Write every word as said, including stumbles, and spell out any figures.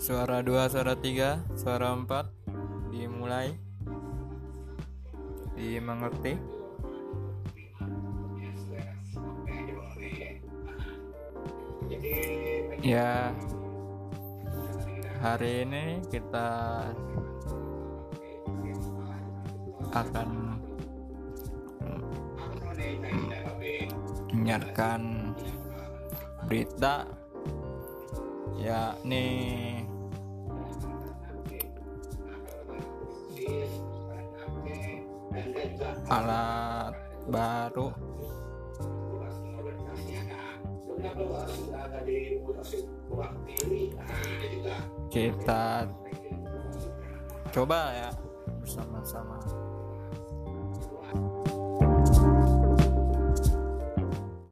Suara dua, suara tiga, suara empat dimulai, dimengerti. Ya, hari ini kita akan menyiarkan berita, yakni alat baru kita coba ya bersama-sama.